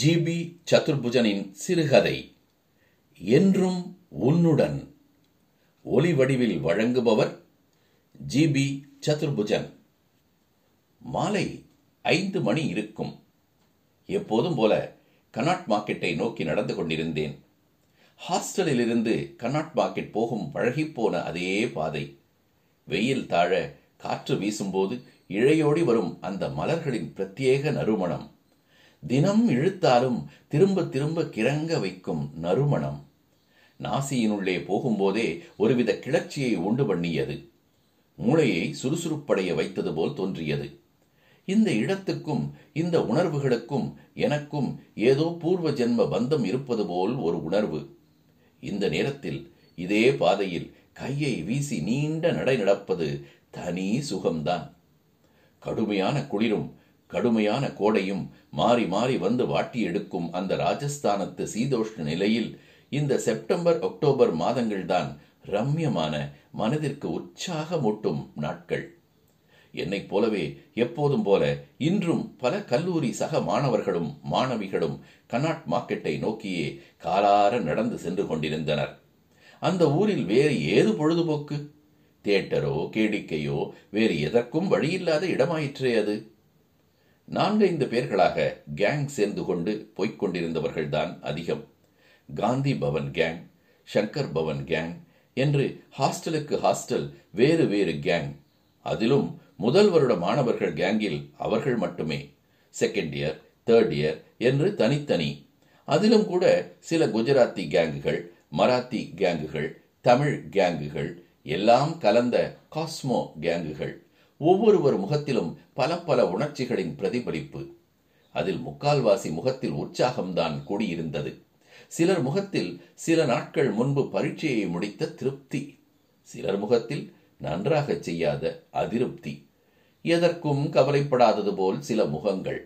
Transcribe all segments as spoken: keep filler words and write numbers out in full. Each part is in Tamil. ஜிபி சதுர்புஜனின் சிறுகதை என்றும் உன்னுடன் ஒலி வடிவில் வழங்குபவர் ஜிபி சதுர்புஜன். மாலை ஐந்து மணி இருக்கும். எப்போதும் போல கனாட் மார்க்கெட்டை நோக்கி நடந்து கொண்டிருந்தேன். ஹாஸ்டலில் இருந்து கனாட் மார்க்கெட் போகும் பழகிப்போன அதே பாதை. வெயில் தாழ காற்று வீசும்போது இழையோடி வரும் அந்த மலர்களின் பிரத்யேக நறுமணம், தினம் இழுத்தாலும் திரும்ப திரும்ப கிறங்க வைக்கும் நறுமணம் நாசியினுள்ளே போகும்போதே ஒருவித கிளர்ச்சியை உண்டு பண்ணியது. மூளையை சுறுசுறுப்படைய வைத்தது போல் தோன்றியது. இந்த இடத்துக்கும் இந்த உணர்வுகளுக்கும் எனக்கும் ஏதோ பூர்வ ஜென்ம பந்தம் இருப்பது போல் ஒரு உணர்வு. இந்த நேரத்தில் இதே பாதையில் கையை வீசி நீண்ட நடை நடப்பது தனி சுகம்தான். கடுமையான குளிரும் கடுமையான கோடையும் மாறி மாறி வந்து வாட்டி எடுக்கும் அந்த ராஜஸ்தானத்து சீதோஷ்ண நிலையில் இந்த செப்டம்பர் அக்டோபர் மாதங்கள்தான் ரம்யமான, மனதிற்கு உற்சாகமூட்டும் நாட்கள். என்னைப் போலவே எப்போதும் போல இன்றும் பல கல்லூரி சக மாணவர்களும் மாணவிகளும் கனாட் மார்க்கெட்டை நோக்கியே காலார நடந்து சென்று கொண்டிருந்தனர். அந்த ஊரில் வேறு ஏது பொழுதுபோக்கு? தியேட்டரோ கேடிக்கையோ வேறு எதற்கும் வழியில்லாத இடமாயிற்றே அது. நான்கைந்து பேர்களாக கேங் சேர்ந்து கொண்டு போய்க் கொண்டிருந்தவர்கள்தான் அதிகம். காந்தி பவன் கேங், ஷங்கர்பவன் கேங் என்று ஹாஸ்டலுக்கு ஹாஸ்டல் வேறு வேறு கேங். அதிலும் முதல் வருட மாணவர்கள் கேங்கில் அவர்கள் மட்டுமே, செகண்ட் இயர் தேர்ட் இயர் என்று தனித்தனி. அதிலும் கூட சில குஜராத்தி கேங்குகள், மராத்தி கேங்குகள், தமிழ் கேங்குகள் எல்லாம் கலந்த காஸ்மோ கேங்குகள். ஒவ்வொருவர் முகத்திலும் பல பல உணர்ச்சிகளின் பிரதிபலிப்பு. அதில் முக்கால்வாசி முகத்தில் உற்சாகம்தான் கூடியிருந்தது. சிலர் முகத்தில் சில நாட்கள் முன்பு பரீட்சையை முடித்த திருப்தி, சிலர் முகத்தில் நன்றாக செய்யாத அதிருப்தி, எதற்கும் கவலைப்படாதது போல் சில முகங்கள்.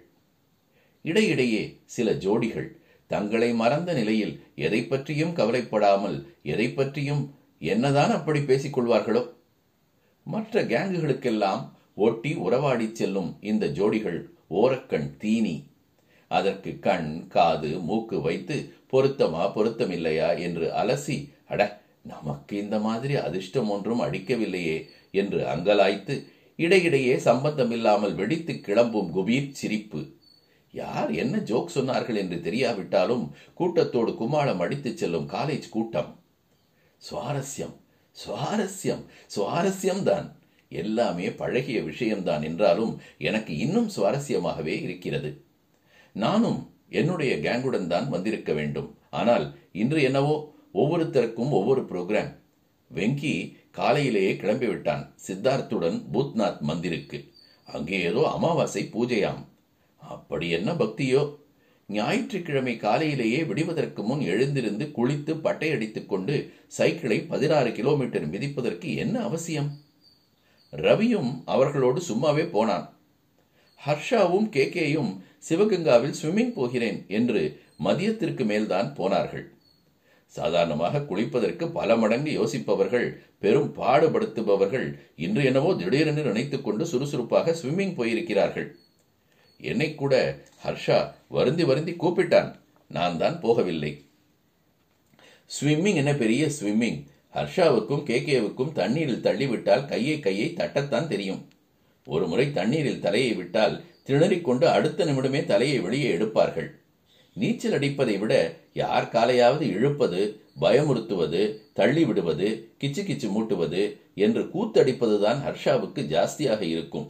இடையிடையே சில ஜோடிகள் தங்களை மறந்த நிலையில் எதை பற்றியும் கவலைப்படாமல் எதை பற்றியும் என்னதான் அப்படி பேசிக்கொள்வார்களோ. மற்ற கேங்குகளுக்கெல்லாம் ஒட்டி உறவாடி செல்லும் இந்த ஜோடிகள் ஓரக்கண் தீனி. அதற்கு கண் காது மூக்கு வைத்து பொருத்தமா பொருத்தமில்லையா என்று அலசி, அட நமக்கு இந்த மாதிரி அதிர்ஷ்டம் ஒன்றும் அடிக்கவில்லையே என்று அங்கலாய்த்து, இடையிடையே சம்பந்தமில்லாமல் வெடித்து கிளம்பும் குபீர் சிரிப்பு. யார் என்ன ஜோக் சொன்னார்கள் என்று தெரியாவிட்டாலும் கூட்டத்தோடு குமாளம் அடித்து செல்லும் காலேஜ் கூட்டம். சுவாரஸ்யம் சுவாரஸ்யம் சுவாரஸ்யம்தான். எல்லாமே பழகிய விஷயம்தான் என்றாலும் எனக்கு இன்னும் சுவாரஸ்யமாகவே இருக்கிறது. நானும் என்னுடைய கேங்குடன் தான் வந்திருக்க வேண்டும். ஆனால் இன்று என்னவோ ஒவ்வொருத்தருக்கும் ஒவ்வொரு புரோகிராம். வெங்கி காலையிலேயே கிளம்பிவிட்டான் சித்தார்த்துடன் பூத்நாத் மந்திருக்கு. அங்கே ஏதோ அமாவாசை பூஜையாம். அப்படி என்ன பக்தியோ! ஞாயிற்றுக்கிழமை காலையிலேயே விடுவதற்கு முன் எழுந்திருந்து குளித்து பட்டையடித்துக் கொண்டு சைக்கிளை பதினாறு கிலோமீட்டர் மிதிப்பதற்கு என்ன அவசியம்? ரவியும் அவர்களோடு சும்மாவே போனான். ஹர்ஷாவும் கேகேயும் சிவகங்காவில் ஸ்விம்மிங் போகிறேன் என்று மதியத்திற்கு மேல்தான் போனார்கள். சாதாரணமாக குளிப்பதற்கு பல மடங்கு யோசிப்பவர்கள், பெரும் பாடுபடுத்துபவர்கள் இன்று என்னவோ திடீரென்று நினைத்துக் கொண்டு சுறுசுறுப்பாக ஸ்விம்மிங் போயிருக்கிறார்கள். என்னை கூட ஹர்ஷா வருந்தி வருந்தி கூப்பிட்டான். நான் தான் போகவில்லை. ஸ்விம்மிங் என்ன பெரிய ஸ்விம்மிங்! ஹர்ஷாவுக்கும் கேகேவுக்கும் தண்ணீரில் தள்ளிவிட்டால் கையை கையை தட்டத்தான் தெரியும். ஒரு முறை தண்ணீரில் தலையை விட்டால் திணறிக்கொண்டு அடுத்த நிமிடமே தலையை வெளியே எடுப்பார்கள். நீச்சல் அடிப்பதை விட யார் காலையாவது இழுப்பது, பயமுறுத்துவது, தள்ளி விடுவது, கிச்சு கிச்சு மூட்டுவது என்று கூத்தடிப்பதுதான் ஹர்ஷாவுக்கு ஜாஸ்தியாக இருக்கும்.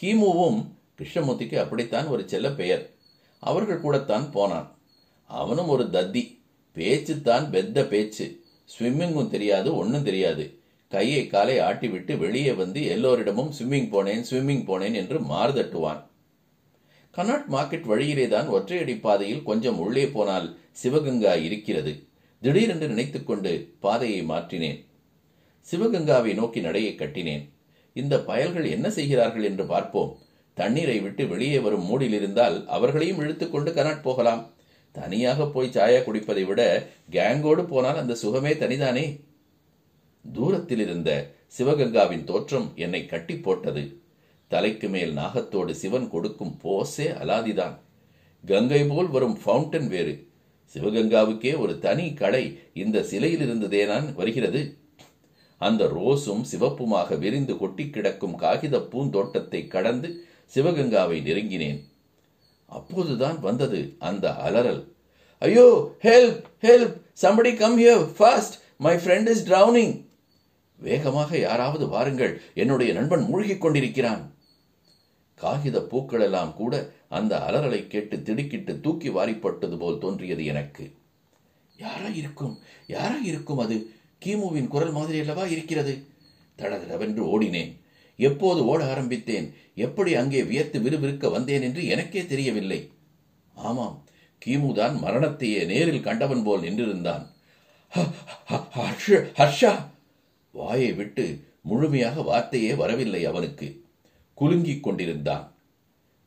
கிமுவும் கிருஷ்ணமூர்த்திக்கு அப்படித்தான் ஒரு செல்ல பெயர். அவர்கள் கூடத்தான் போனான். அவனும் ஒரு தத்தி. பேச்சுத்தான் பெத்த பேச்சு. ஸ்விம்மிங்கும் தெரியாது, ஒன்றும் தெரியாது. கையை காலை ஆட்டிவிட்டு வெளியே வந்து எல்லோரிடமும் ஸ்விம்மிங் போனேன் ஸ்விம்மிங் போனேன் என்று மாறுதட்டுவான். கனாட் மார்க்கெட் வழியிலேதான் ஒற்றையடி பாதையில் கொஞ்சம் உள்ளே போனால் சிவகங்கா இருக்கிறது. திடீரென்று நினைத்துக்கொண்டு பாதையை மாற்றினேன். சிவகங்காவை நோக்கி நடையை கட்டினேன். இந்த பயல்கள் என்ன செய்கிறார்கள் என்று பார்ப்போம். தண்ணீரை விட்டு வெளியே வரும் மூடில் இருந்தால் அவர்களையும் இழுத்துக்கொண்டு கனாட் போகலாம். தனியாக போய் சாயா குடிப்பதை விட கேங்கோடு போனால் அந்த சுகமே தனிதானே. தூரத்தில் இருந்த சிவகங்காவின் தோற்றம் என்னை கட்டி போட்டது. தலைக்கு மேல் நாகத்தோடு சிவன் கொடுக்கும் போசே அலாதிதான். கங்கை போல் வரும் ஃபவுண்டன் வேறு. சிவகங்காவுக்கே ஒரு தனி கலை இந்த சிலையில் இருந்ததேனான் வருகிறது. அந்த ரோஸும் சிவப்புமாக விரிந்து கொட்டி கிடக்கும் காகித பூந்தோட்டத்தை கடந்து சிவகங்காவை நெருங்கினேன். அப்போதுதான் வந்தது அந்த அலறல். ஐயோ, help help, somebody come here fast, my friend is drowning. வேகமாக யாராவது வாருங்கள், என்னுடைய நண்பன் மூழ்கிக் கொண்டிருக்கிறான். காகித பூக்கள் எல்லாம் கூட அந்த அலறலை கேட்டு திடுக்கிட்டு தூக்கி வாரிப்பட்டது போல் தோன்றியது எனக்கு. யாரா இருக்கும், யாரா இருக்கும், அது கிமுவின் குரல் மாதிரி அல்லவா இருக்கிறது. தடதடவென்று ஓடினேன். எப்போது ஓட ஆரம்பித்தேன், எப்படி அங்கே வியர்த்து விறுவிறுக்க வந்தேன் என்று எனக்கே தெரியவில்லை. ஆமாம், கிமுதான் மரணத்தையே நேரில் கண்டவன் போல் நின்றிருந்தான். ஹர்ஷா! வாயை விட்டு முழுமையாக வார்த்தையே வரவில்லை அவனுக்கு. குலுங்கிக் கொண்டிருந்தான்.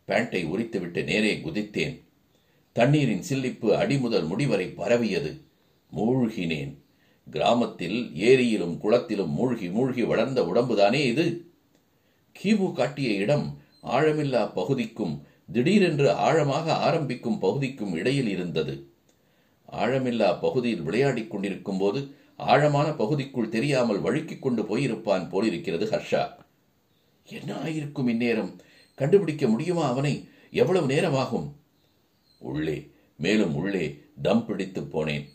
பேண்டை உரித்துவிட்டு நேரே குதித்தேன். தண்ணீரின் சில்லிப்பு அடிமுதல் முடிவரை பரவியது. மூழ்கினேன். கிராமத்தில் ஏரியிலும் குளத்திலும் மூழ்கி மூழ்கி வளர்ந்த உடம்புதானே இது. கிமு காட்டிய இடம் ஆழமில்லா பகுதிக்கும் திடீரென்று ஆழமாக ஆரம்பிக்கும் பகுதிக்கும் இடையில் இருந்தது. ஆழமில்லா பகுதியில் விளையாடி கொண்டிருக்கும் போது ஆழமான பகுதிக்குள் தெரியாமல் வழுக்கிக் கொண்டு போயிருப்பான் போலிருக்கிறது ஹர்ஷா. என்ன ஆயிருக்கும் இந்நேரம்? கண்டுபிடிக்க முடியுமா அவனை? எவ்வளவு நேரமாகும்? உள்ளே, மேலும் உள்ளே தம் பிடித்து போனேன்.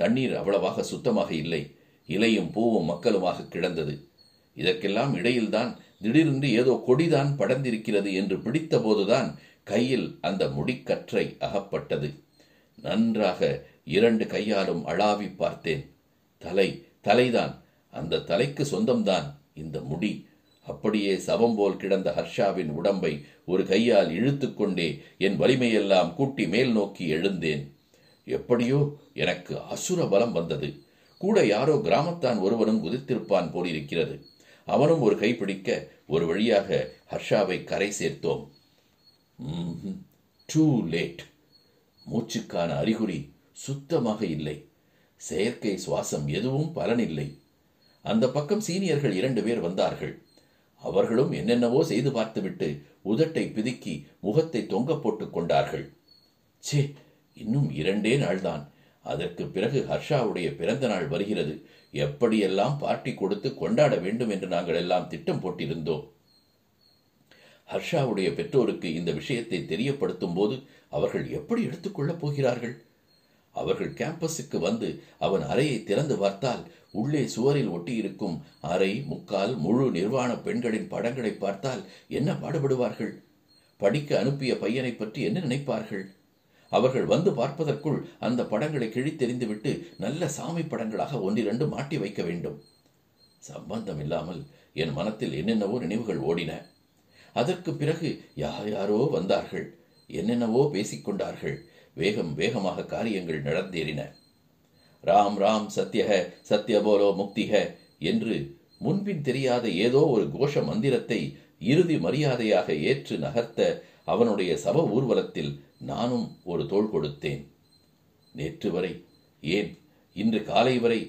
தண்ணீர் அவ்வளவாக சுத்தமாக இல்லை. இலையும் பூவும் மக்களுமாக கிடந்தது. இதற்கெல்லாம் இடையில்தான் திடீரென்று ஏதோ கொடிதான் படர்ந்திருக்கிறது என்று பிடித்த போதுதான் கையில் அந்த முடிக்கற்றை அகப்பட்டது. நன்றாக இரண்டு கையாலும் அளாவி பார்த்தேன். தலை, தலைதான். அந்த தலைக்கு சொந்தம்தான் இந்த முடி. அப்படியே சவம் போல் கிடந்த ஹர்ஷாவின் உடம்பை ஒரு கையால் இழுத்து கொண்டே என் வலிமையெல்லாம் கூட்டி மேல் நோக்கி எழுந்தேன். எப்படியோ எனக்கு அசுர பலம் வந்தது. கூட யாரோ கிராமத்தான் ஒருவனும் குதித்திருப்பான் போலிருக்கிறது. அவனும் ஒரு கைப்பிடிக்க ஒரு வழியாக ஹர்ஷாவை கரை சேர்த்தோம். Too late. மூச்சுக்கான அறிகுறி சுத்தமாக இல்லை. செயற்கை சுவாசம் எதுவும் பலனில்லை. அந்த பக்கம் சீனியர்கள் இரண்டு பேர் வந்தார்கள். அவர்களும் என்னென்னவோ செய்து பார்த்துவிட்டு உதட்டை பிதுக்கி முகத்தை தொங்க போட்டுக் கொண்டார்கள். சே, இன்னும் இரண்டே நாள்தான். அதற்கு பிறகு ஹர்ஷாவுடைய பிறந்த நாள் வருகிறது. எப்படியெல்லாம் பார்ட்டி கொடுத்து கொண்டாட வேண்டும் என்று நாங்கள் எல்லாம் திட்டம் போட்டிருந்தோம். ஹர்ஷாவுடைய பெற்றோருக்கு இந்த விஷயத்தை தெரியப்படுத்தும் போது அவர்கள் எப்படி எடுத்துக்கொள்ளப் போகிறார்கள்? அவர்கள் கேம்பஸுக்கு வந்து அவன் அறையை திறந்து பார்த்தால் உள்ளே சுவரில் ஒட்டியிருக்கும் அரை முக்கால் முழு நிர்வாண பெண்களின் படங்களை பார்த்தால் என்ன பாடுபடுவார்கள்? படிக்க அனுப்பிய பையனை பற்றி என்ன நினைப்பார்கள்? அவர்கள் வந்து பார்ப்பதற்குள் அந்த படங்களை கிழித்தெறிந்துவிட்டு நல்ல சாமி படங்களாக ஒன்றிரண்டு மாட்டி வைக்க வேண்டும். சம்பந்தம் இல்லாமல் என் மனத்தில் என்னென்னவோ நினைவுகள் ஓடின. அதற்கு பிறகு யார் யாரோ வந்தார்கள். என்னென்னவோ பேசிக்கொண்டார்கள். வேகம் வேகமாக காரியங்கள் நடந்தேறின. ராம் ராம் சத்யஹ, சத்யபோலோ முக்திஹ என்று முன்பின் தெரியாத ஏதோ ஒரு கோஷ மந்திரத்தை இறுதி மரியாதையாக ஏற்று நகர்த்த அவனுடைய சப ஊர்வலத்தில் நானும் ஒரு தோள் கொடுத்தேன். நேற்று வரை, ஏன் இன்று காலை வரை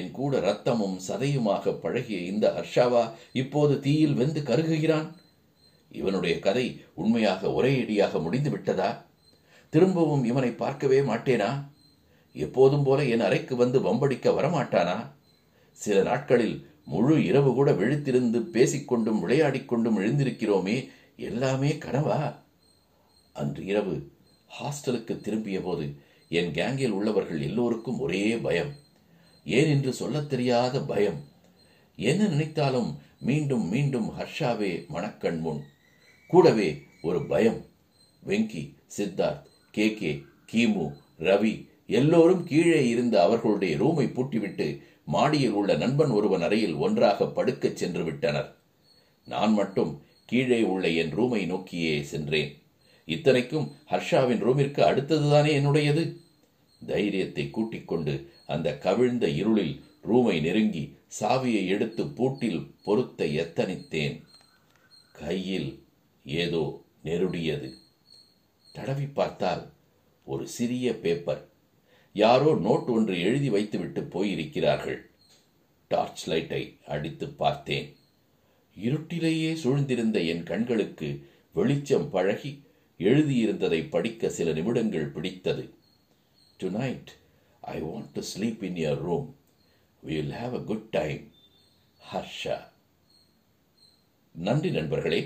என் கூட இரத்தமும் சதையுமாக பழகிய இந்த ஹர்ஷாவா இப்போது தீயில் வெந்து கருகுகிறான்? இவனுடைய கதை உண்மையாக ஒரே அடியாக முடிந்து விட்டதா? திரும்பவும் இவனை பார்க்கவே மாட்டேனா? எப்போதும் போல என் அறைக்கு வந்து வம்படிக்க வரமாட்டானா? சில நாட்களில் முழு இரவு கூட விழித்திருந்து பேசிக்கொண்டும் விளையாடிக்கொண்டும் எழுந்திருக்கிறோமே, எல்லாமே கனவா? அன்று இரவு ஹாஸ்டலுக்கு திரும்பிய போது என் கேங்கில் உள்ளவர்கள் எல்லோருக்கும் ஒரே பயம். ஏன் என்று சொல்ல தெரியாத பயம். என்ன நினைத்தாலும் மீண்டும் மீண்டும் ஹர்ஷாவே மனக்கண் முன். கூடவே ஒரு பயம். வெங்கி, சித்தார்த், கே கே, கிமு, ரவி எல்லோரும் கீழே இருந்த அவர்களுடைய ரூமை பூட்டிவிட்டு மாடியில் உள்ள நண்பன் ஒருவன் அறையில் ஒன்றாக படுக்கச் சென்று விட்டனர். நான் மட்டும் கீழே உள்ள என் ரூமை நோக்கியே சென்றேன். இத்தனைக்கும் ஹர்ஷாவின் ரூமிற்கு அடுத்ததுதானே என்னுடையது. தைரியத்தை கூட்டிக் கொண்டு அந்த கவிழ்ந்த இருளில் ரூமை நெருங்கி சாவியை எடுத்து பூட்டில் பொருத்த எத்தனித்தேன். கையில் ஏதோ நெருடியது. தடவி பார்த்தால் ஒரு சிறிய பேப்பர். யாரோ நோட் ஒன்று எழுதி வைத்துவிட்டு போயிருக்கிறார்கள். டார்ச் லைட்டை அடித்து பார்த்தேன். இருட்டிலேயே சூழ்ந்திருந்த என் கண்களுக்கு வெளிச்சம் பழகி எழுதியிருந்ததை படிக்க சில நிமிடங்கள் பிடித்தது. Tonight, I want to sleep in your room. We'll have a good time. Harsha. நன்றி நண்பர்களே.